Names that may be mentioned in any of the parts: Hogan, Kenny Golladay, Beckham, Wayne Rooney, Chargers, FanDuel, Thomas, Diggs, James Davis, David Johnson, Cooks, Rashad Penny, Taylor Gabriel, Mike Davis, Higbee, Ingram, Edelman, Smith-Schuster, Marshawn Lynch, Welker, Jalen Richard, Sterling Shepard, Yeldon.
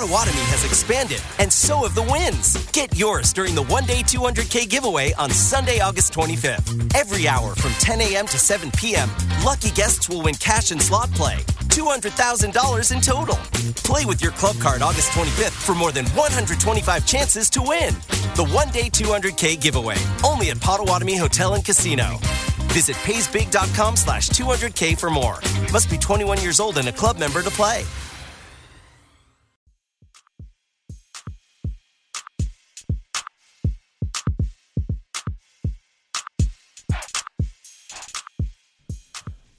Potawatomi has expanded, and so have the wins. Get yours during the one-day 200K giveaway on Sunday, August 25th. Every hour from 10 a.m. to 7 p.m., lucky guests will win cash and slot play, $200,000 in total. Play with your club card August 25th for more than 125 chances to win. The one-day 200K giveaway, only at Potawatomi Hotel and Casino. Visit PaysBig.com/200K for more. Must be 21 years old and a club member to play.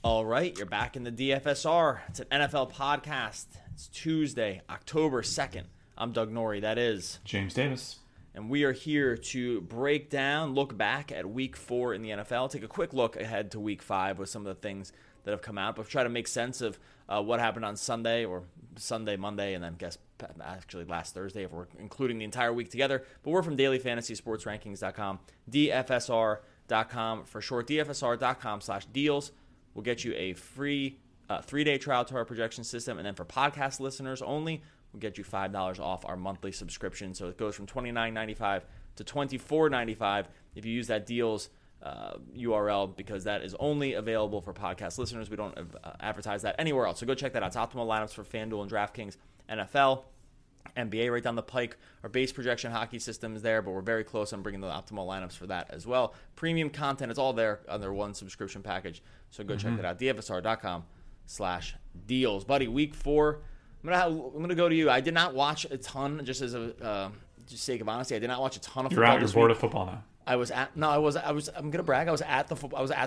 All right, you're back in the DFSR. It's an NFL podcast. It's Tuesday, October 2nd. I'm Doug Norrie. That is James Davis. And we are here to break down, look back at Week 4 in the NFL, take a quick look ahead to Week 5 with some of the things that have come out, but try to make sense of what happened on Sunday, Monday, and then last Thursday if we're including the entire week together. But we're from DailyFantasySportsRankings.com, DFSR.com for short, DFSR.com/deals. We'll get you a free three-day trial to our projection system, and then for podcast listeners only, we'll get you $5 off our monthly subscription. So it goes from $29.95 to $24.95 if you use that deals URL, because that is only available for podcast listeners. We don't advertise that anywhere else. So go check that out. It's optimal lineups for FanDuel and DraftKings, NFL, NBA right down the pike. Our base projection hockey system is there, but we're very close on bringing the optimal lineups for that as well. Premium content, it's all there under one subscription package. So go check that out. DFSR.com/deals. Buddy, Week 4. I'm gonna go to you. I did not watch a ton, just as a just sake of honesty. I did not watch a ton of football. You're out. You're bored of football now. I'm gonna brag. I was at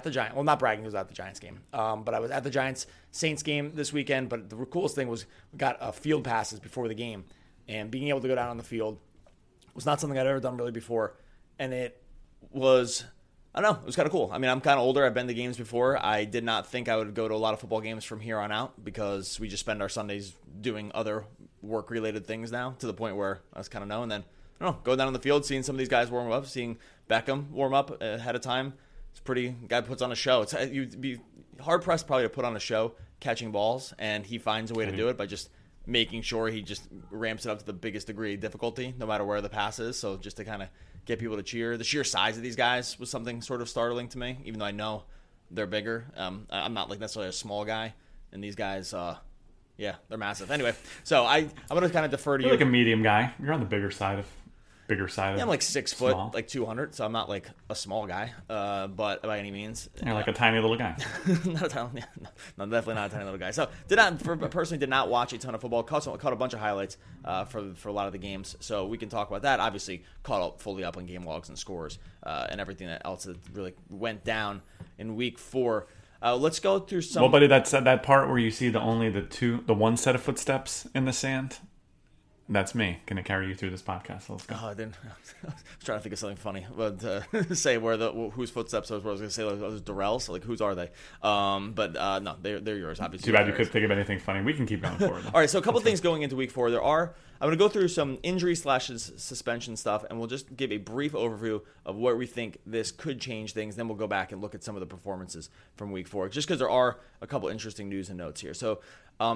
the Giants. Well, not bragging. I was at the Giants game. But I was at the Giants Saints game this weekend. But the coolest thing was we got field passes before the game, and being able to go down on the field was not something I'd ever done really before, and it was. I don't know. It was kind of cool. I mean, I'm kind of older. I've been to games before. I did not think I would go to a lot of football games from here on out because we just spend our Sundays doing other work-related things now to the point where I was kind of knowing. And then, I don't know, going down on the field, seeing some of these guys warm up, seeing Beckham warm up ahead of time. It's pretty – guy puts on a show. You'd be hard-pressed probably to put on a show catching balls, and he finds a way to do it by just making sure he just ramps it up to the biggest degree of difficulty no matter where the pass is. So just to kind of – get people to cheer. The sheer size of these guys was something sort of startling to me, even though I know they're bigger. I'm not like necessarily a small guy, and these guys, they're massive. Anyway, so I'm gonna kind of defer to you. You're like a medium guy. You're on the bigger side. Yeah, I'm like 6 foot, small. Like 200, so I'm not like a small guy, but by any means. You're like a tiny little guy. Definitely not a tiny little guy. So personally did not watch a ton of football. Caught a bunch of highlights for a lot of the games, so we can talk about that. Obviously, caught up fully up on game logs and scores and everything else that really went down in Week 4. Let's go through some. Well, buddy, that's that part where you see the one set of footsteps in the sand. That's me. Going to carry you through this podcast. So let's go. Oh, I was trying to think of something funny, but say whose footsteps those were. I was going to say those Durrell's. So, like, whose are they? No, they're yours. Obviously, too bad you couldn't think of anything funny. We can keep going forward. All right, so a couple things going into Week 4. I'm going to go through some injury / suspension stuff, and we'll just give a brief overview of where we think this could change things. Then we'll go back and look at some of the performances from Week 4, just because there are a couple interesting news and notes here. So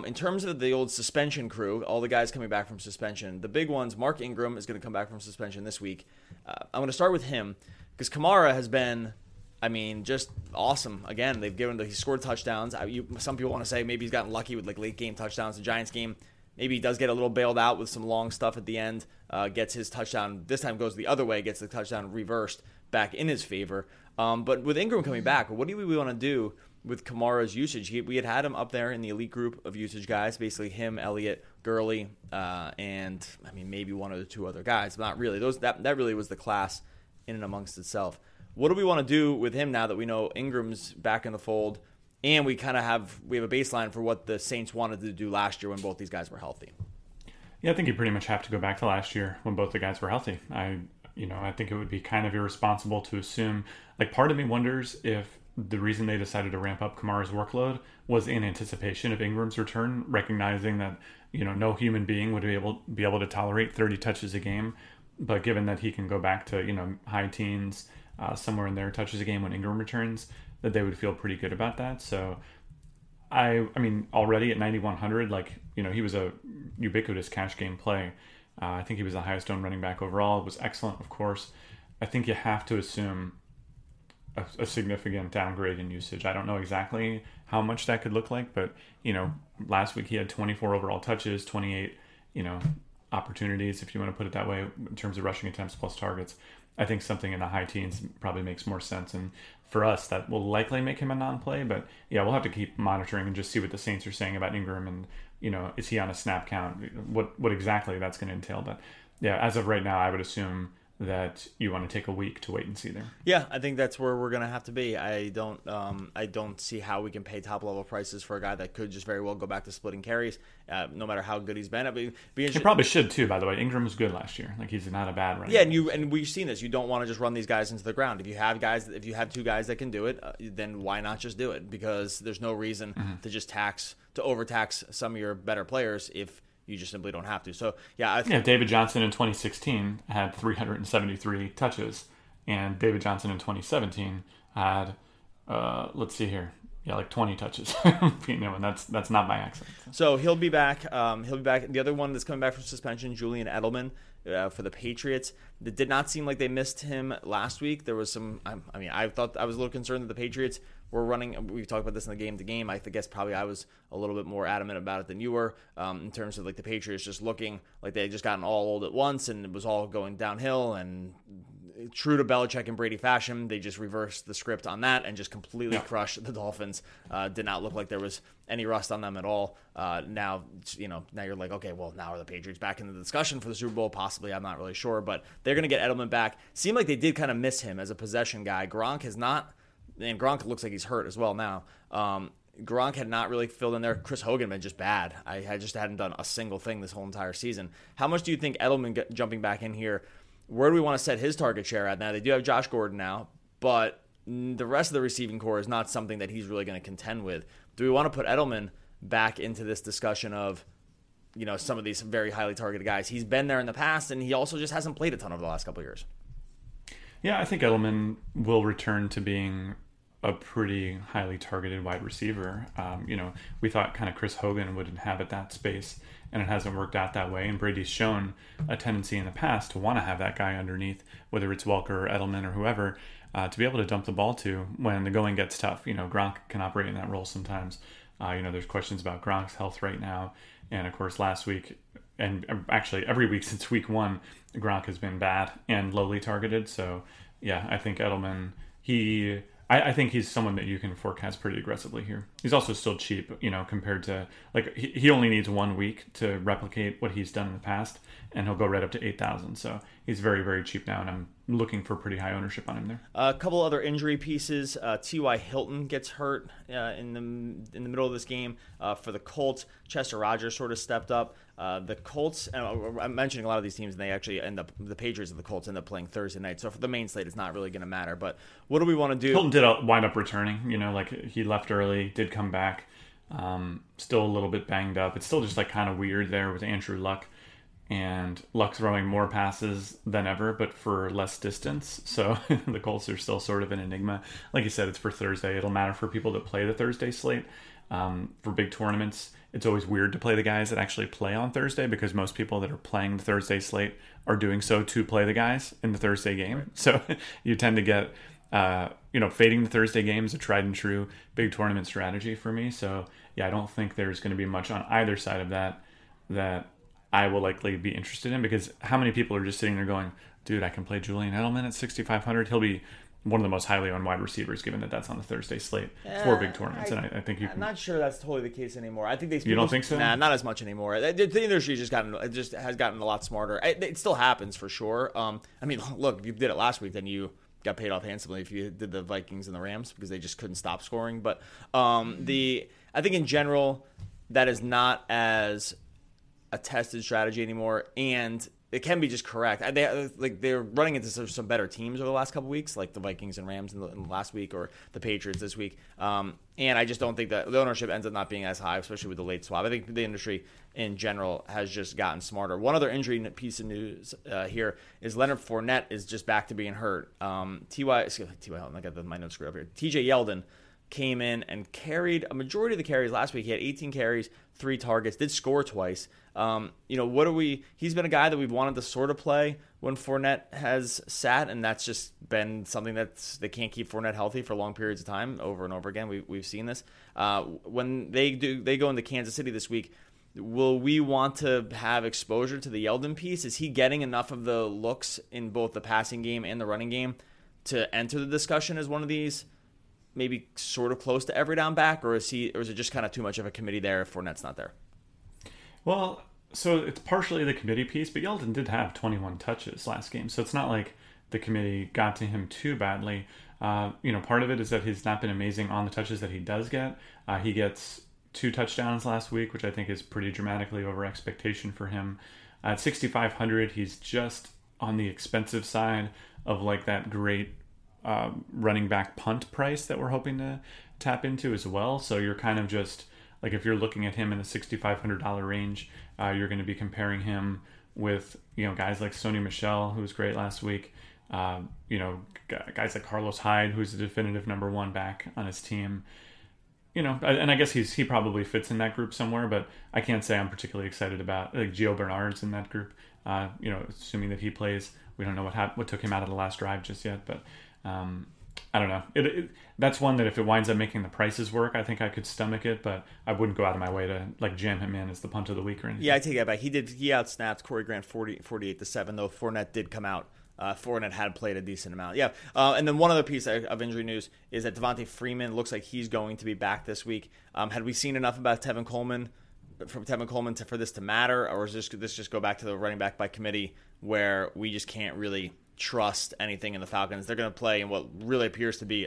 in terms of the old suspension crew, all the guys coming back from suspension, the big ones, Mark Ingram is going to come back from suspension this week. I'm going to start with him because Kamara has been, just awesome. Again, he scored touchdowns. Some people want to say maybe he's gotten lucky with like late-game touchdowns. The Giants game, maybe he does get a little bailed out with some long stuff at the end, gets his touchdown. This time goes the other way, gets the touchdown reversed back in his favor. But with Ingram coming back, what do we want to do with Kamara's usage? We had him up there in the elite group of usage guys, basically him, Elliott, Gurley, and maybe one or two other guys, but not really. That really was the class in and amongst itself. What do we want to do with him now that we know Ingram's back in the fold? And we kind of have a baseline for what the Saints wanted to do last year when both these guys were healthy. Yeah, I think you pretty much have to go back to last year when both the guys were healthy. I think it would be kind of irresponsible to assume. Like, part of me wonders if the reason they decided to ramp up Kamara's workload was in anticipation of Ingram's return, recognizing that no human being would be able to tolerate 30 touches a game. But given that he can go back to high teens, somewhere in there touches a game when Ingram returns, that they would feel pretty good about that. So I mean, already at 9,100, like, you know, he was a ubiquitous cash game play. I think he was the highest owned running back overall. It was excellent, of course. I think you have to assume a significant downgrade in usage. I don't know exactly how much that could look like, but, you know, last week he had 24 overall touches, 28, you know, opportunities, if you want to put it that way, in terms of rushing attempts plus targets. I think something in the high teens probably makes more sense. And for us, that will likely make him a non-play. But, yeah, we'll have to keep monitoring and just see what the Saints are saying about Ingram and, you know, is he on a snap count? What exactly that's going to entail. But, yeah, as of right now, I would assume that you want to take a week to wait and see there. Yeah, I think that's where we're going to have to be. I don't see how we can pay top-level prices for a guy that could just very well go back to splitting carries, no matter how good he's been. He probably should, too, by the way. Ingram was good last year. Like, he's not a bad runner. Yeah, and we've seen this. You don't want to just run these guys into the ground. If you have two guys that can do it, then why not just do it? Because there's no reason to just overtax some of your better players if you just simply don't have to. So, yeah. David Johnson in 2016 had 373 touches, and David Johnson in 2017 had, let's see here, yeah, like 20 touches. You know, and that's not by accident. So he'll be back. The other one that's coming back from suspension, Julian Edelman for the Patriots. It did not seem like they missed him last week. There was some. I was a little concerned that the Patriots were running. We've talked about this in the game-to-game. I guess probably I was a little bit more adamant about it than you were in terms of like the Patriots just looking like they had just gotten all old at once and it was all going downhill. And true to Belichick and Brady fashion, they just reversed the script on that and just completely crushed the Dolphins. Did not look like there was any rust on them at all. Now you're like, okay, well, now are the Patriots back into the discussion for the Super Bowl? Possibly. I'm not really sure, but they're going to get Edelman back. Seemed like they did kind of miss him as a possession guy. Gronk has not. And Gronk looks like he's hurt as well now. Gronk had not really filled in there. Chris Hogan been just bad. I just hadn't done a single thing this whole entire season. How much do you think Edelman jumping back in here, where do we want to set his target share at now? They do have Josh Gordon now, but the rest of the receiving core is not something that he's really going to contend with. Do we want to put Edelman back into this discussion of, you know, some of these very highly targeted guys? He's been there in the past, and he also just hasn't played a ton over the last couple of years. Yeah, I think Edelman will return to being a pretty highly targeted wide receiver. You know, we thought kind of Chris Hogan would inhabit that space, and it hasn't worked out that way. And Brady's shown a tendency in the past to want to have that guy underneath, whether it's Welker or Edelman or whoever, to be able to dump the ball to when the going gets tough. You know, Gronk can operate in that role sometimes. You know, there's questions about Gronk's health right now. And, of course, last week, and actually every week since week one, Gronk has been bad and lowly targeted. So, yeah, I think Edelman, I think he's someone that you can forecast pretty aggressively here. He's also still cheap, you know, compared to, like, he only needs 1 week to replicate what he's done in the past, and he'll go right up to 8,000. So he's very, very cheap now, and I'm looking for pretty high ownership on him there. A couple other injury pieces. T.Y. Hilton gets hurt in the middle of this game for the Colts. Chester Rogers sort of stepped up. The Colts, and I'm mentioning a lot of these teams, and they actually end up, the Patriots and the Colts end up playing Thursday night. So for the main slate, it's not really going to matter. But what do we want to do? Hilton did wind up returning. You know, like, he left early, did come back, still a little bit banged up. It's still just, like, kind of weird there with Andrew Luck. And Luck's throwing more passes than ever, but for less distance. So the Colts are still sort of an enigma. Like you said, it's for Thursday. It'll matter for people that play the Thursday slate. For big tournaments, it's always weird to play the guys that actually play on Thursday, because most people that are playing the Thursday slate are doing so to play the guys in the Thursday game. So you tend to get, fading the Thursday game is a tried and true big tournament strategy for me. So, yeah, I don't think there's going to be much on either side of that I will likely be interested in, because how many people are just sitting there going, dude, I can play Julian Edelman at 6,500. He'll be one of the most highly owned wide receivers, given that that's on the Thursday slate for big tournaments. And I think I'm not sure that's totally the case anymore. I think you don't think so? Nah, not as much anymore. The industry has gotten a lot smarter. It still happens for sure. Look, if you did it last week, then you got paid off handsomely if you did the Vikings and the Rams, because they just couldn't stop scoring. But I think in general, that is not as a tested strategy anymore, and it can be just correct. They're running into some better teams over the last couple of weeks, like the Vikings and Rams in the last week, or the Patriots this week. And I just don't think that the ownership ends up not being as high, especially with the late swap. I think the industry in general has just gotten smarter. One other injury piece of news here is Leonard Fournette is just back to being hurt. T.Y. Hilton, I got my notes screwed up here. T.J. Yeldon came in and carried a majority of the carries last week. He had 18 carries, 3 targets, did score twice. He's been a guy that we've wanted to sort of play when Fournette has sat, and that's just been something they can't keep Fournette healthy for long periods of time over and over again. We've seen this. When they go into Kansas City this week, will we want to have exposure to the Yeldon piece? Is he getting enough of the looks in both the passing game and the running game to enter the discussion as one of these maybe sort of close to every down back, or is it just kind of too much of a committee there if Fournette's not there? Well, so it's partially the committee piece, but Yeldon did have 21 touches last game, so it's not like the committee got to him too badly. Part of it is that he's not been amazing on the touches that he does get. He gets 2 touchdowns last week, which I think is pretty dramatically over expectation for him. At 6,500, he's just on the expensive side of like that great running back punt price that we're hoping to tap into as well. So you're kind of just like, if you're looking at him in the $6,500 range, you're going to be comparing him with, guys like Sony Michel, who was great last week. Guys like Carlos Hyde, who's the definitive number one back on his team. And I guess he probably fits in that group somewhere, but I can't say I'm particularly excited about like Gio Bernard's in that group. Assuming that he plays, we don't know what took him out of the last drive just yet, but I don't know. That's one that if it winds up making the prices work, I think I could stomach it, but I wouldn't go out of my way to like jam him in as the punt of the week or anything. Yeah, I take that back. He outsnapped Corey Grant 48-7, though Fournette did come out. Fournette had played a decent amount. Yeah. And then one other piece of injury news is that Devontae Freeman looks like he's going to be back this week. Had we seen enough about Tevin Coleman for this to matter, or is this just go back to the running back by committee where we just can't really trust anything in the Falcons? They're going to play in what really appears to be,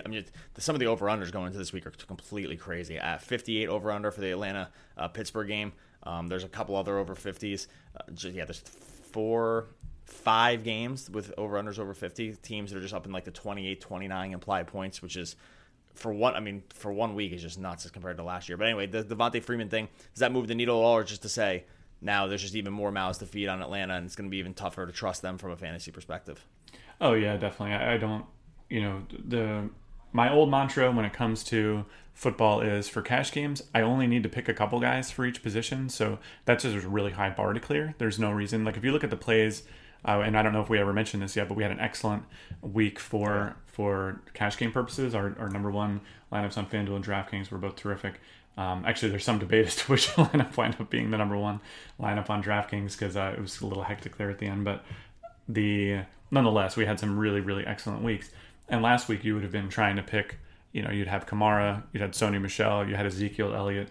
some of the over-unders going into this week are completely crazy. 58 over-under for the Atlanta-Pittsburgh game. There's a couple other over 50s. There's 4-5 games with over-unders over 50, teams that are just up in like the 28, 29 implied points, which is for one week is just nuts as compared to last year. But anyway, the Devontae Freeman thing, does that move the needle at all, or just to say now there's just even more mouths to feed on Atlanta and it's going to be even tougher to trust them from a fantasy perspective? Oh yeah, definitely. I don't, my old mantra when it comes to football is for cash games, I only need to pick a couple guys for each position. So that's just a really high bar to clear. There's no reason. Like if you look at the plays, and I don't know if we ever mentioned this yet, but we had an excellent week for cash game purposes. Our number one lineups on FanDuel and DraftKings were both terrific. Actually, there's some debate as to which lineup wound up being the number one lineup on DraftKings because it was a little hectic there at the end. But nonetheless, we had some really, really excellent weeks. And last week, you would have been trying to pick, you'd have Kamara, you'd had Sony Michel, you had Ezekiel Elliott.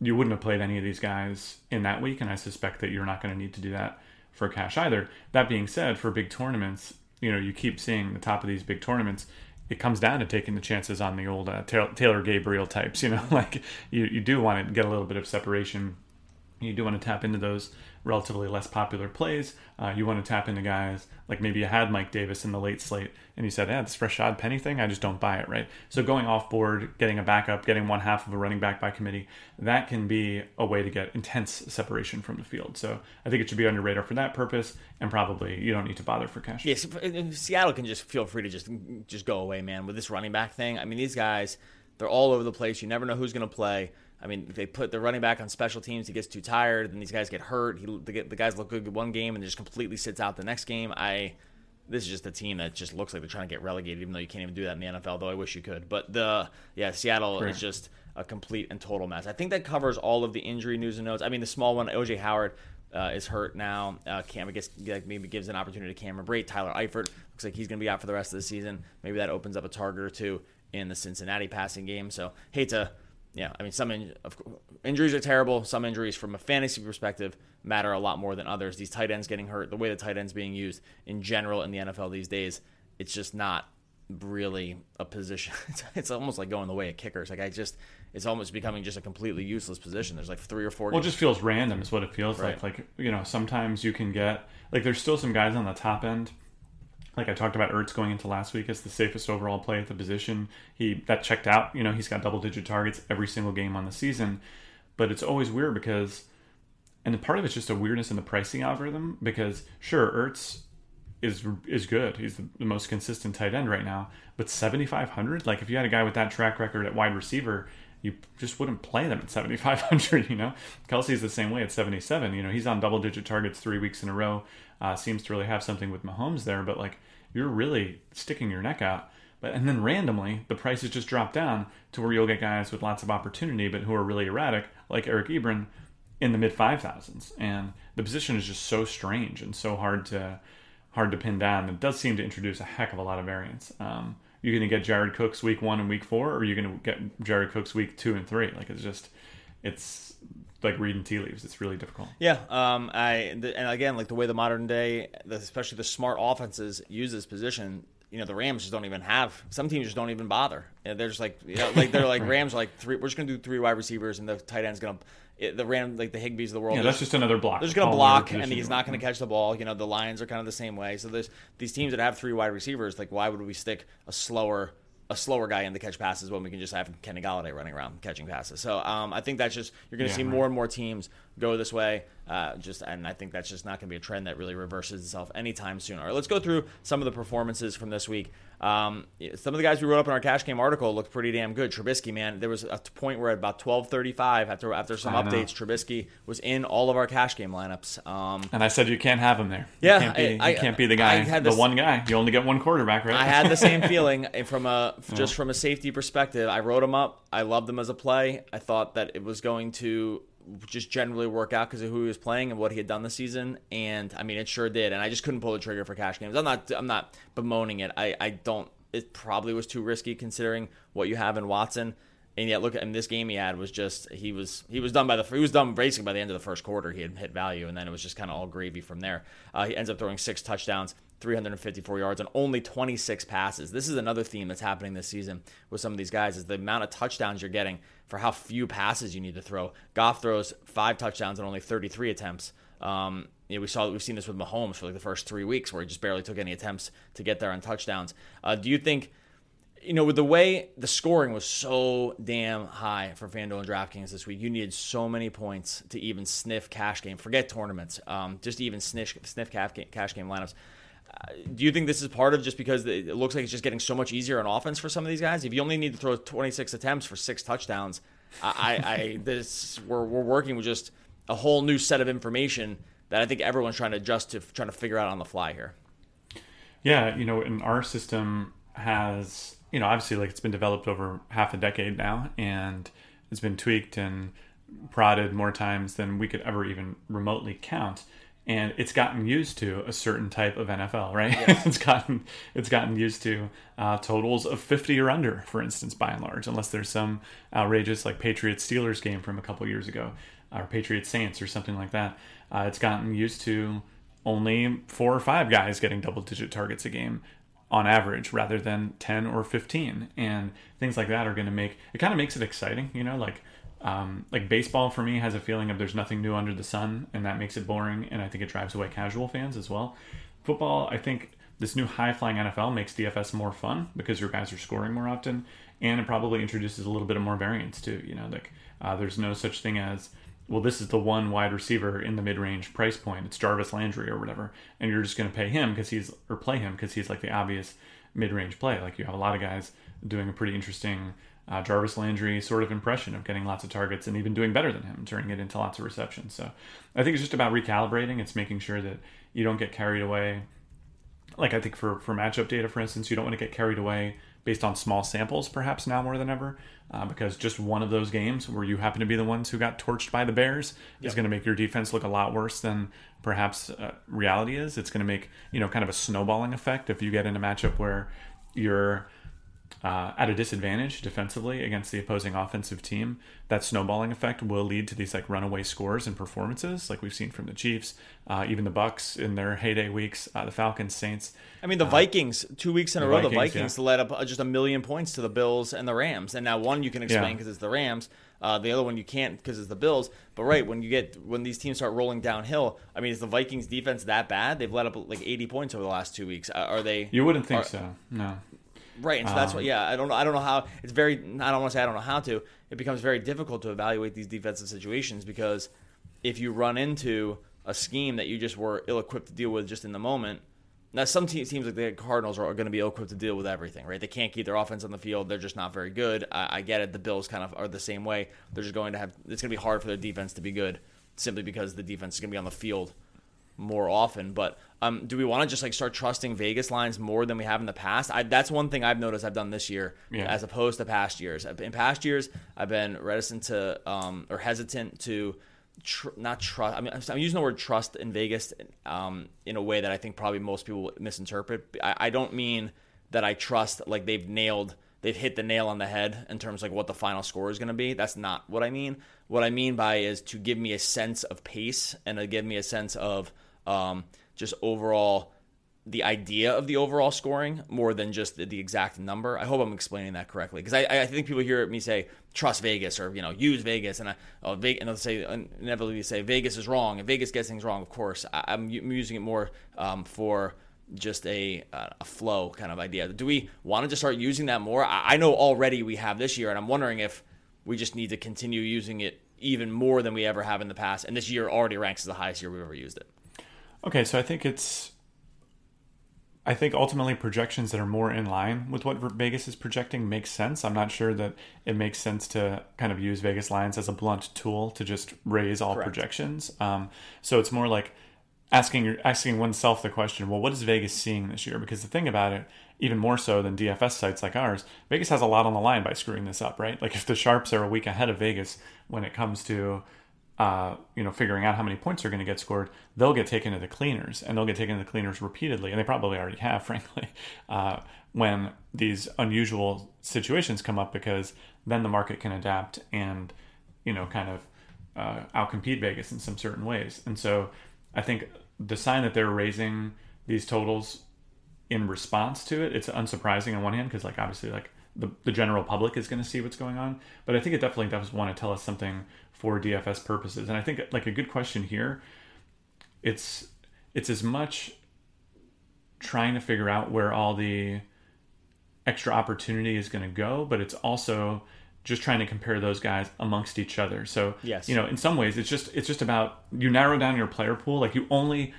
You wouldn't have played any of these guys in that week, and I suspect that you're not going to need to do that for cash either. That being said, for big tournaments, you keep seeing the top of these big tournaments, it comes down to taking the chances on the old Taylor Gabriel types, like you do want to get a little bit of separation. You do want to tap into those relatively less popular plays. You want to tap into guys like maybe you had Mike Davis in the late slate and you said, this Rashad Penny thing, I just don't buy it, right? So going off board, getting a backup, getting one half of a running back by committee, that can be a way to get intense separation from the field. So I think it should be under radar for that purpose, and probably you don't need to bother for cash. Yes, Seattle can just feel free to just go away, man, with this running back thing. These guys, they're all over the place. You never know who's going to play. They put the running back on special teams. He gets too tired, and these guys get hurt. The guys look good one game, and just completely sits out the next game. This is just a team that just looks like they're trying to get relegated, even though you can't even do that in the NFL, though I wish you could. But Seattle is just a complete and total mess. I think that covers all of the injury news and notes. The small one, O.J. Howard is hurt now. Cam, I guess, maybe gives an opportunity to Cameron Brate. Tyler Eifert looks like he's going to be out for the rest of the season. Maybe that opens up a target or two in the Cincinnati passing game. So injuries are terrible. Some injuries from a fantasy perspective matter a lot more than others. These tight ends getting hurt, the way the tight end's being used in general in the NFL these days, it's just not really a position. It's almost like going the way of kickers. It's almost becoming just a completely useless position. There's like 3 or 4. Well, it just feels random is what it feels right. Like. Sometimes you can get, there's still some guys on the top end. Like I talked about Ertz going into last week as the safest overall play at the position. That checked out. He's got double-digit targets every single game on the season. But it's always weird because, and part of it's just a weirdness in the pricing algorithm because, sure, Ertz is good. He's the most consistent tight end right now. But 7,500, like if you had a guy with that track record at wide receiver, you just wouldn't play them at 7,500, you know? Kelsey's the same way at 77. You know, he's on double-digit targets 3 weeks in a row. Seems to really have something with Mahomes there. But, like, you're really sticking your neck out. But and then randomly, the prices just drop down to where you'll get guys with lots of opportunity but who are really erratic, like Eric Ebron, in the mid-5,000s. And the position is just so strange and so hard to pin down. It does seem to introduce a heck of a lot of variance. You're going to get Jared Cooks week 1 and week 4, or you're going to get Jared Cooks week 2 and 3. Like, it's like reading tea leaves. It's really difficult. Yeah. And again, like the way the modern day, especially the smart offenses use this position, you know, the Rams just don't even have, some teams just don't even bother. And they're just like, you know, like they're like right. Rams are like three, we're just going to do three wide receivers and the tight end's going to, the Ram, like the Higbees of the world. Yeah, that's just another block. They're just going to block, and he's not going to catch the ball. You know, the Lions are kind of the same way. So there's these teams that have three wide receivers. Like, why would we stick a slower guy in to catch passes when we can just have Kenny Golladay running around catching passes? So I think that's just you're going to see more and more teams go this way. And I think that's just not going to be a trend that really reverses itself anytime soon. All right, let's go through some of the performances from this week. Some of the guys we wrote up in our cash game article looked pretty damn good. Trubisky, man, there was a point where at about 12:35, after some updates, Trubisky was in all of our cash game lineups. And I said you can't have him there. Yeah, you can't be the guy, the one guy. You only get one quarterback, right? I had the same feeling from a safety perspective. I wrote him up. I loved him as a play. I thought that it was going to just generally work out because of who he was playing and what he had done this season, and I mean it sure did. And I just couldn't pull the trigger for cash games. I'm not bemoaning it. It probably was too risky considering what you have in Watson, and yet look at this game he had was just he was done racing by the end of the first quarter. He had hit value, and then it was just kind of all gravy from there. He ends up throwing 6 touchdowns, 354 yards on only 26 passes. This is another theme that's happening this season with some of these guys is the amount of touchdowns you're getting for how few passes you need to throw. Goff throws 5 touchdowns on only 33 attempts. We've seen this with Mahomes for like the first 3 weeks where he just barely took any attempts to get there on touchdowns. Do you think, you know, with the way the scoring was so damn high for FanDuel and DraftKings this week, you needed so many points to even sniff cash game. Forget tournaments. Just even sniff cash game lineups. Do you think this is part of just because it looks like it's just getting so much easier on offense for some of these guys? If you only need to throw 26 attempts for 6 touchdowns, we're working with just a whole new set of information that I think everyone's trying to adjust to, trying to figure out on the fly here. Yeah, you know, and our system has, you know, obviously like it's been developed over half a decade now, and it's been tweaked and prodded more times than we could ever even remotely count. And it's gotten used to a certain type of NFL, right? Yes. It's gotten used to totals of 50 or under, for instance, by and large, unless there's some outrageous like Patriots-Steelers game from a couple years ago, or Patriots-Saints or something like that. It's gotten used to only 4 or 5 guys getting double-digit targets a game on average rather than 10 or 15. And things like that are going to make – it kind of makes it exciting, you know, like baseball for me has a feeling of there's nothing new under the sun, and that makes it boring, and I think it drives away casual fans as well. Football, I think this new high-flying NFL makes DFS more fun because your guys are scoring more often, and it probably introduces a little bit of more variance too. You know, like there's no such thing as, well, this is the one wide receiver in the mid-range price point. It's Jarvis Landry or whatever, and you're just going to play him because he's like the obvious mid-range play. Like you have a lot of guys doing a pretty interesting Jarvis Landry sort of impression of getting lots of targets and even doing better than him, turning it into lots of receptions. So I think it's just about recalibrating. It's making sure that you don't get carried away. Like I think for matchup data, for instance, you don't want to get carried away based on small samples, perhaps now more than ever, because just one of those games where you happen to be the ones who got torched by the Bears is going to make your defense look a lot worse than perhaps reality is. It's going to make, you know, kind of a snowballing effect if you get in a matchup where you're at a disadvantage defensively against the opposing offensive team. That snowballing effect will lead to these like runaway scores and performances like we've seen from the Chiefs, even the Bucks in their heyday weeks, the Falcons, Saints. I mean, the Vikings, 2 weeks in a row, the Vikings led up just 1 million points to the Bills and the Rams. And now one you can explain because it's the Rams. The other one you can't because it's the Bills. But right, when these teams start rolling downhill, I mean, is the Vikings defense that bad? They've let up like 80 points over the last 2 weeks. Are they? You wouldn't think so. No. Right, and so that's what. Yeah, I don't know how it's very. I don't want to say I don't know how to. It becomes very difficult to evaluate these defensive situations because if you run into a scheme that you just were ill-equipped to deal with just in the moment, Now, some teams like the Cardinals are going to be ill-equipped to deal with everything, right? They can't keep their offense on the field. They're just not very good. I get it. The Bills kind of are the same way. They're just going to have – it's going to be hard for their defense to be good simply because the defense is going to be on the field more often. But do we want to just, like, start trusting Vegas lines more than we have in the past? That's one thing I've noticed I've done this year as opposed to past years. In past years, I've been reticent to or hesitant to – I'm using the word trust in Vegas in a way that I think probably most people misinterpret. I don't mean that I trust like they've hit the nail on the head in terms of like what the final score is going to be. That's not what I mean. What I mean by is to give me a sense of pace and to give me a sense of just overall the idea of the overall scoring more than just the exact number. I hope I'm explaining that correctly, because I think people hear me say trust Vegas or use Vegas, and they'll say inevitably say Vegas is wrong and Vegas gets things wrong. Of course, I'm using it more for just a flow kind of idea. Do we want to just start using that more? I know already we have this year, and I'm wondering if we just need to continue using it even more than we ever have in the past. And this year already ranks as the highest year we've ever used it. Okay, so I think ultimately projections that are more in line with what Vegas is projecting makes sense. I'm not sure that it makes sense to kind of use Vegas lines as a blunt tool to just raise all projections. So it's more like asking oneself the question, well, what is Vegas seeing this year? Because the thing about it, even more so than DFS sites like ours, Vegas has a lot on the line by screwing this up, right? Like if the Sharps are a week ahead of Vegas when it comes to figuring out how many points are going to get scored, they'll get taken to the cleaners, and they'll get taken to the cleaners repeatedly, and they probably already have, frankly, when these unusual situations come up, because then the market can adapt and, kind of outcompete Vegas in some certain ways. And so I think the sign that they're raising these totals in response to it, it's unsurprising on one hand, because like obviously like the general public is going to see what's going on, but I think it definitely does want to tell us something for DFS purposes. And I think like a good question here, it's as much trying to figure out where all the extra opportunity is going to go, but it's also just trying to compare those guys amongst each other. So, yes. In some ways it's just about, you narrow down your player pool. Like the only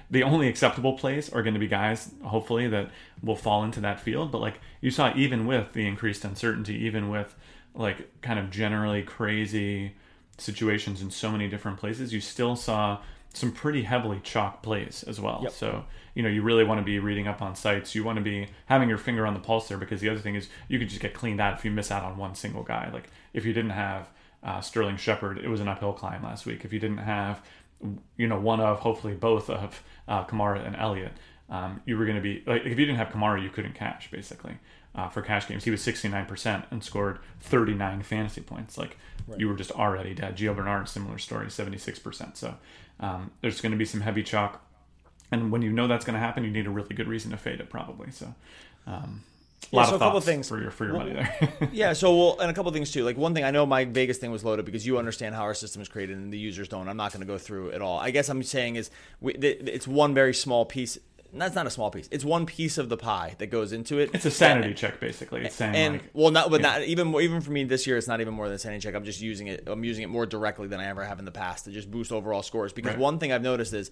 acceptable plays are going to be guys, hopefully, that will fall into that field. But like you saw, even with the increased uncertainty, even with like kind of generally crazy situations in so many different places, you still saw some pretty heavily chalk plays as well. Yep. So you really want to be reading up on sites, you want to be having your finger on the pulse there, because the other thing is you could just get cleaned out if you miss out on one single guy. Like if you didn't have Sterling Shepard, it was an uphill climb last week. If you didn't have one of, hopefully both of, Kamara and Elliott, you were going to be like, if you didn't have Kamara, you couldn't cash basically. For cash games, he was 69% and scored 39 fantasy points. Like right. You were just already dead. Gio Bernard, similar story, 76%. So there's going to be some heavy chalk, and when you know that's going to happen, you need a really good reason to fade it, probably. So a couple of things for your money there. Yeah. So and a couple of things too. Like one thing, I know my Vegas thing was loaded because you understand how our system is created and the users don't. I'm not going to go through it all. I guess I'm saying is it's one very small piece. That's not a small piece. It's one piece of the pie that goes into it. It's a sanity check, basically. It's saying, not even for me this year. It's not even more than a sanity check. I'm just using it. I'm using it more directly than I ever have in the past to just boost overall scores. Because one thing I've noticed is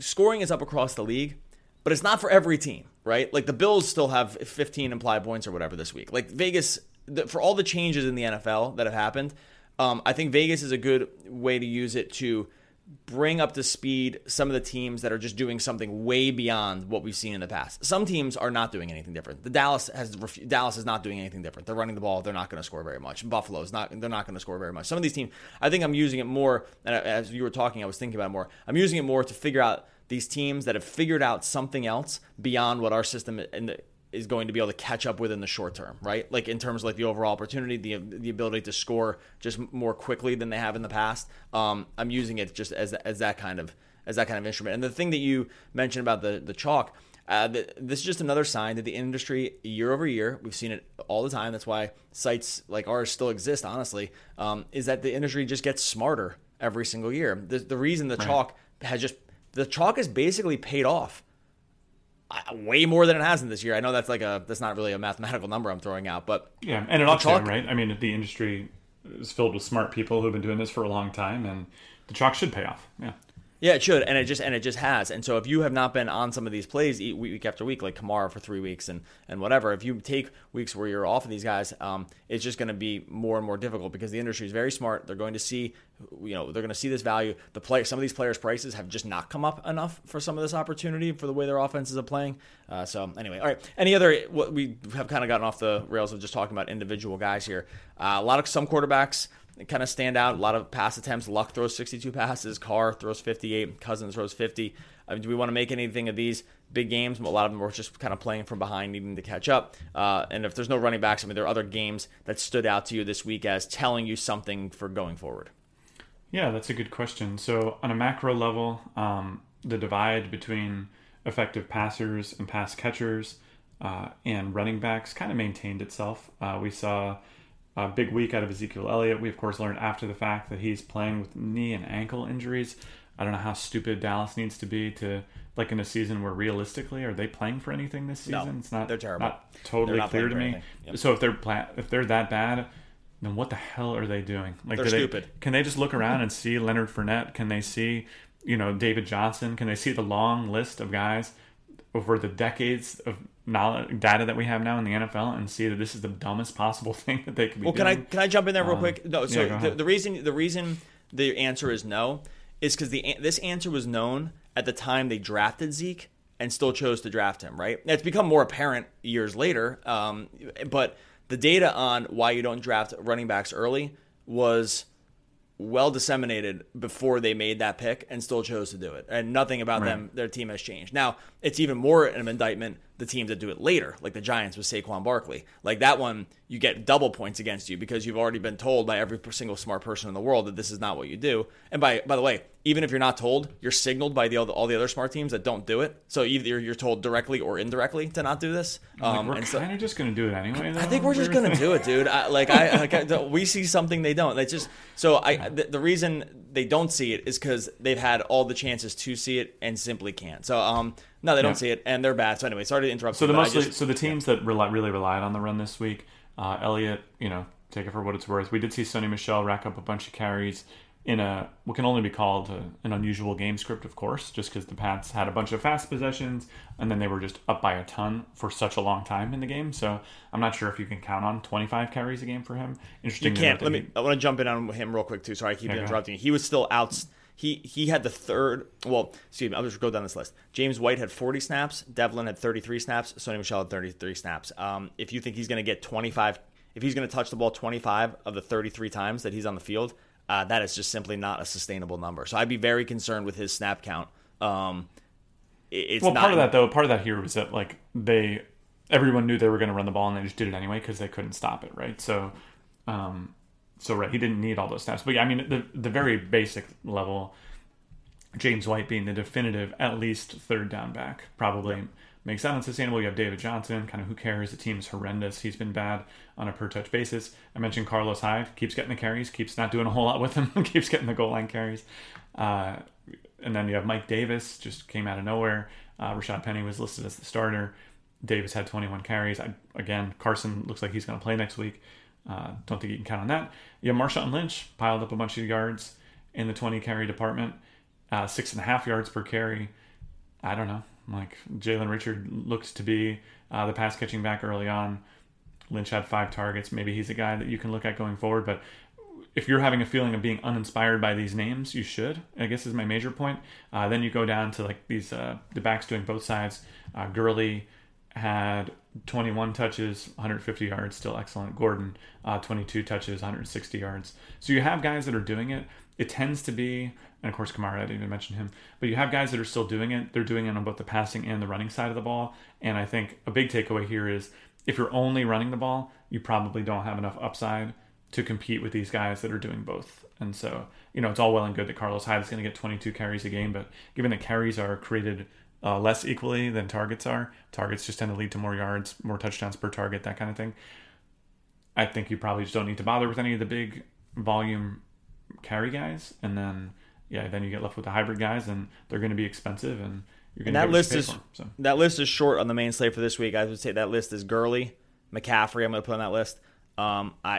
scoring is up across the league, but it's not for every team, right? Like the Bills still have 15 implied points or whatever this week. Like Vegas, for all the changes in the NFL that have happened, I think Vegas is a good way to use it to bring up to speed some of the teams that are just doing something way beyond what we've seen in the past. Some teams are not doing anything different. The Dallas is not doing anything different. They're running the ball. They're not going to score very much. Buffalo's not. They're not going to score very much. Some of these teams, I think I'm using it more. And as you were talking, I was thinking about it more. I'm using it more to figure out these teams that have figured out something else beyond what our system is going to be able to catch up with in the short term, right? Like in terms of like the overall opportunity, the ability to score just more quickly than they have in the past. I'm using it just as that kind of instrument. And the thing that you mentioned about the chalk, this is just another sign that the industry year over year, we've seen it all the time. That's why sites like ours still exist, honestly, is that the industry just gets smarter every single year. The reason the chalk has basically paid off way more than it hasn't this year. I know that's not really a mathematical number I'm throwing out, but yeah, and it all chalk, right? I mean, the industry is filled with smart people who've been doing this for a long time, and the chalk should pay off. Yeah, Yeah, it should, and it just has. And so if you have not been on some of these plays week after week, like Kamara for 3 weeks and whatever, if you take weeks where you're off of these guys, it's just going to be more and more difficult because the industry is very smart. They're going to see, they're going to see this value. Some of these players' prices have just not come up enough for some of this opportunity for the way their offenses are playing. So anyway, all right. What we have kind of gotten off the rails of just talking about individual guys here. Some quarterbacks kind of stand out. A lot of pass attempts. Luck throws 62 passes. Carr throws 58. Cousins throws 50. Do we want to make anything of these big games? A lot of them were just kind of playing from behind, needing to catch up. And if there's no running backs, there are other games that stood out to you this week as telling you something for going forward. Yeah, that's a good question. So on a macro level, the divide between effective passers and pass catchers and running backs kind of maintained itself. We saw a big week out of Ezekiel Elliott. We, of course, learned after the fact that he's playing with knee and ankle injuries. I don't know how stupid Dallas needs to be to, like, in a season where realistically, are they playing for anything this season? No, it's not, they're terrible. Not totally clear to me. Yep. So if they're that bad, then what the hell are they doing? Like, they're stupid. Can they just look around and see Leonard Fournette? Can they see, David Johnson? Can they see the long list of guys over the decades of knowledge, data that we have now in the NFL, and see that this is the dumbest possible thing that they could be doing? Can I jump in there real quick? No, so yeah, the reason the answer is no is because this answer was known at the time they drafted Zeke and still chose to draft him, right? It's become more apparent years later, but the data on why you don't draft running backs early was well disseminated before they made that pick and still chose to do it. And nothing about them, their team has changed. Now, it's even more an indictment, the teams that do it later, like the Giants with Saquon Barkley. Like that one, you get double points against you because you've already been told by every single smart person in the world that this is not what you do. And by the way, even if you're not told, you're signaled by all the other smart teams that don't do it. So either you're told directly or indirectly to not do this. We're just going to do it anyway, though. I think we're just going to do it, dude. We see something they don't. It's just the reason they don't see it is because they've had all the chances to see it and simply can't. So no, they don't see it and they're bad. So anyway, sorry to interrupt. So the teams that really relied on the run this week, Elliott, take it for what it's worth. We did see Sony Michel rack up a bunch of carries in a what can only be called an unusual game script, of course, just because the Pats had a bunch of fast possessions, and then they were just up by a ton for such a long time in the game. So I'm not sure if you can count on 25 carries a game for him. Interesting. You can't. I want to jump in on him real quick, too. Sorry, I keep interrupting. He was still out. He had the third. Well, excuse me. I'll just go down this list. James White had 40 snaps. Devlin had 33 snaps. Sony Michel had 33 snaps. If you think he's going to get 25, if he's going to touch the ball 25 of the 33 times that he's on the field, that is just simply not a sustainable number. So I'd be very concerned with his snap count. Part of that here was that everyone knew they were going to run the ball and they just did it anyway because they couldn't stop it, right? So, he didn't need all those snaps. But the very basic level, James White being the definitive at least third down back probably makes that unsustainable. You have David Johnson, kind of who cares? The team's horrendous. He's been bad on a per-touch basis. I mentioned Carlos Hyde, keeps getting the carries, keeps not doing a whole lot with him, keeps getting the goal line carries. And then you have Mike Davis, just came out of nowhere. Rashad Penny was listed as the starter. Davis had 21 carries. Carson looks like he's going to play next week. Don't think you can count on that. You have Marshawn Lynch, piled up a bunch of yards in the 20-carry department. 6.5 yards per carry. I don't know. Jalen Richard looks to be the pass-catching back early on. Lynch had 5 targets. Maybe he's a guy that you can look at going forward. But if you're having a feeling of being uninspired by these names, you should, I guess, is my major point. Then you go down to the backs doing both sides. Gurley had 21 touches, 150 yards, still excellent. Gordon, 22 touches, 160 yards. So you have guys that are doing it. It tends to be, and of course Kamara, I didn't even mention him, but you have guys that are still doing it. They're doing it on both the passing and the running side of the ball. And I think a big takeaway here is if you're only running the ball, you probably don't have enough upside to compete with these guys that are doing both. And so, it's all well and good that Carlos Hyde is going to get 22 carries a game, but given that carries are created less equally than targets are, targets just tend to lead to more yards, more touchdowns per target, that kind of thing. I think you probably just don't need to bother with any of the big volume carry guys, and then you get left with the hybrid guys, and they're going to be expensive, and you're going to that list is short on the main slate for this week. I would say that list is Gurley, McCaffrey. I'm going to put on that list.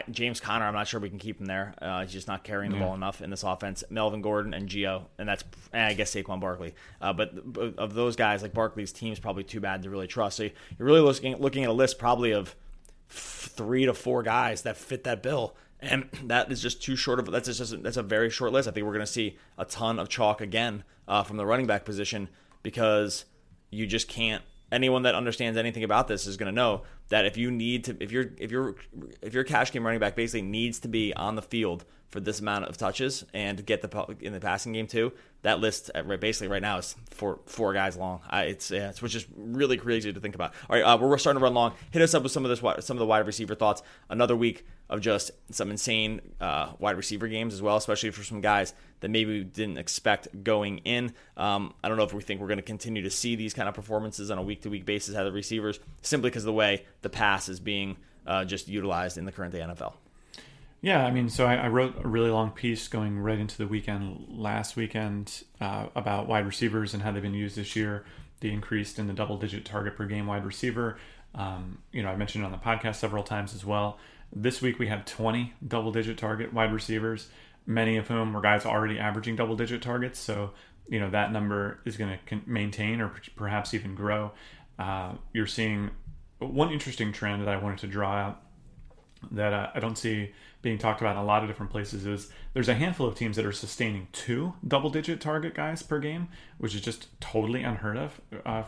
James Conner, I'm not sure we can keep him there. He's just not carrying the ball enough in this offense. Melvin Gordon and Gio, and that's, I guess, Saquon Barkley. But of those guys, like, Barkley's team's probably too bad to really trust. So you're really looking at a list probably of 3 to 4 guys that fit that bill. And that is just too short of – that's a very short list. I think we're going to see a ton of chalk again from the running back position, because you just can't – anyone that understands anything about this is going to know that if you need to, if your cash game running back basically needs to be on the field for this amount of touches and get in the passing game too, that list basically right now is four guys long. It's which is really crazy to think about. All right, we're starting to run long. Hit us up with some of the wide receiver thoughts. Another week of just some insane wide receiver games as well, especially for some guys that maybe we didn't expect going in. I don't know if we think we're going to continue to see these kind of performances on a week-to-week basis out of the receivers, simply because of the way the pass is being just utilized in the current day NFL. Yeah, I mean, so I wrote a really long piece going right into the weekend last weekend about wide receivers and how they've been used this year, the increase in the double-digit target per game wide receiver. I mentioned it on the podcast several times as well. This week we had 20 double-digit target wide receivers, many of whom were guys already averaging double-digit targets. So, that number is going to maintain or perhaps even grow. You're seeing one interesting trend that I wanted to draw out that I don't see being talked about in a lot of different places is there's a handful of teams that are sustaining 2 double-digit target guys per game, which is just totally unheard of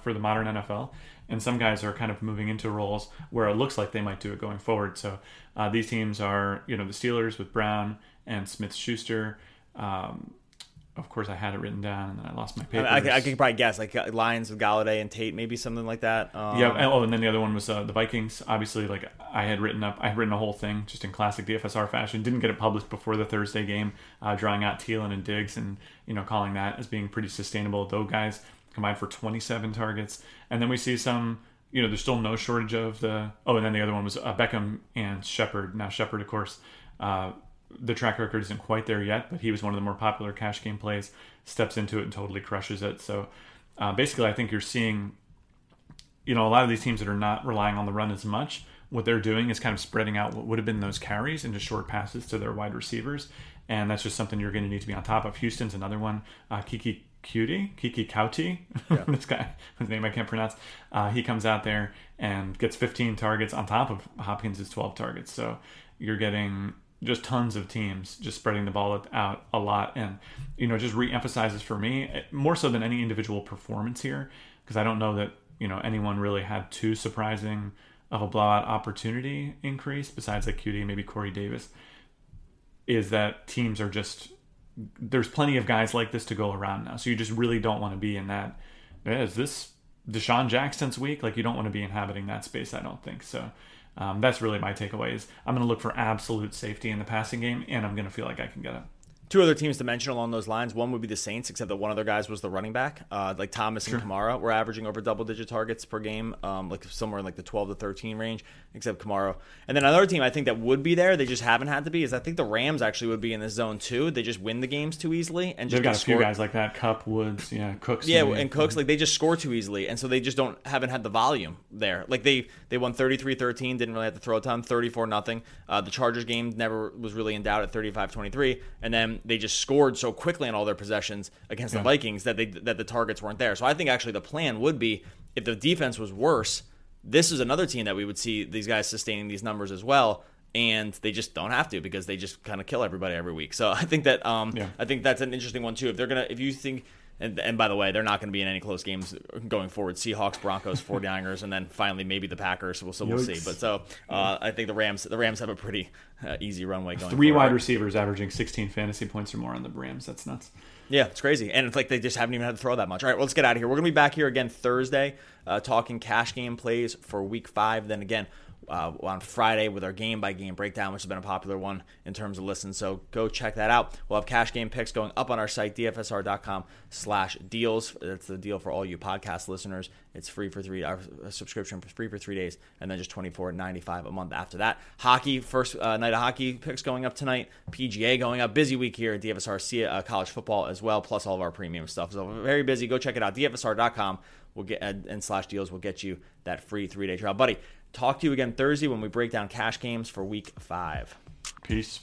for the modern NFL. And some guys are kind of moving into roles where it looks like they might do it going forward. So these teams are, the Steelers with Brown and Smith-Schuster. Of course, I had it written down, and then I lost my papers. I could probably guess, like Lions with Galladay and Tate, maybe something like that. And then the other one was the Vikings. Obviously, like I had written a whole thing just in classic DFSR fashion. Didn't get it published before the Thursday game, drawing out Thielen and Diggs and, calling that as being pretty sustainable. Those guys combined for 27 targets. And then we see some, there's still no shortage of the... Oh, and then the other one was Beckham and Shepard. Now, Shepard, of course... the track record isn't quite there yet, but he was one of the more popular cash game plays, steps into it and totally crushes it. So basically, I think you're seeing, a lot of these teams that are not relying on the run as much, what they're doing is kind of spreading out what would have been those carries into short passes to their wide receivers. And that's just something you're going to need to be on top of. Houston's another one. Kiki Kauti, yeah. This guy whose name I can't pronounce, he comes out there and gets 15 targets on top of Hopkins' 12 targets. So you're getting... just tons of teams just spreading the ball out a lot. And, just reemphasizes for me more so than any individual performance here, because I don't know that, anyone really had too surprising of a blowout opportunity increase besides like QD and maybe Corey Davis, is that teams are just, there's plenty of guys like this to go around now. So you just really don't want to be in that. Is this Deshaun Jackson's week? Like, you don't want to be inhabiting that space, I don't think. So that's really my takeaway is I'm going to look for absolute safety in the passing game, and I'm going to feel like I can get it. 2 other teams to mention along those lines. One would be the Saints, except that one of their guys was the running back. Like Thomas and Kamara were averaging over double-digit targets per game, like somewhere in like the 12 to 13 range, except Kamara. And then another team I think that would be there, they just haven't had to be, is I think the Rams actually would be in this zone too. They just win the games too easily. And they've got a few guys like that, Cup, Woods, Cooks. Yeah, and Cooks, like they just score too easily, and so they just haven't had the volume there. Like they won 33-13, didn't really have to throw a ton, 34-0. The Chargers game never was really in doubt at 35-23, and then they just scored so quickly on all their possessions against the Vikings that the targets weren't there. So I think actually the plan would be, if the defense was worse, this is another team that we would see these guys sustaining these numbers as well, and they just don't have to because they just kind of kill everybody every week. So I think that I think that's an interesting one too. If they're gonna, if you think, and by the way, they're not going to be in any close games going forward. Seahawks, Broncos, 49ers, and then finally maybe the Packers. We'll see. But so I think the Rams have a pretty easy runway going. 3 forward. Wide receivers averaging 16 fantasy points or more on the Rams. That's nuts. Yeah, it's crazy. And it's like they just haven't even had to throw that much. All right, well, let's get out of here. We're going to be back here again Thursday talking cash game plays for Week 5. Then again, on Friday with our game-by-game breakdown, which has been a popular one in terms of listens. So go check that out. We'll have cash game picks going up on our site, dfsr.com/deals. That's the deal for all you podcast listeners. It's free for 3 our subscription for free for 3 days, and then just $24.95 a month after that. Hockey, first night of hockey picks going up tonight. PGA going up. Busy week here at DFSR. See college football as well, plus all of our premium stuff. So very busy. Go check it out, dfsr.com. We'll get and /deals will get you that free 3-day trial. Buddy, Talk to you again Thursday when we break down cash games for week 5. Peace.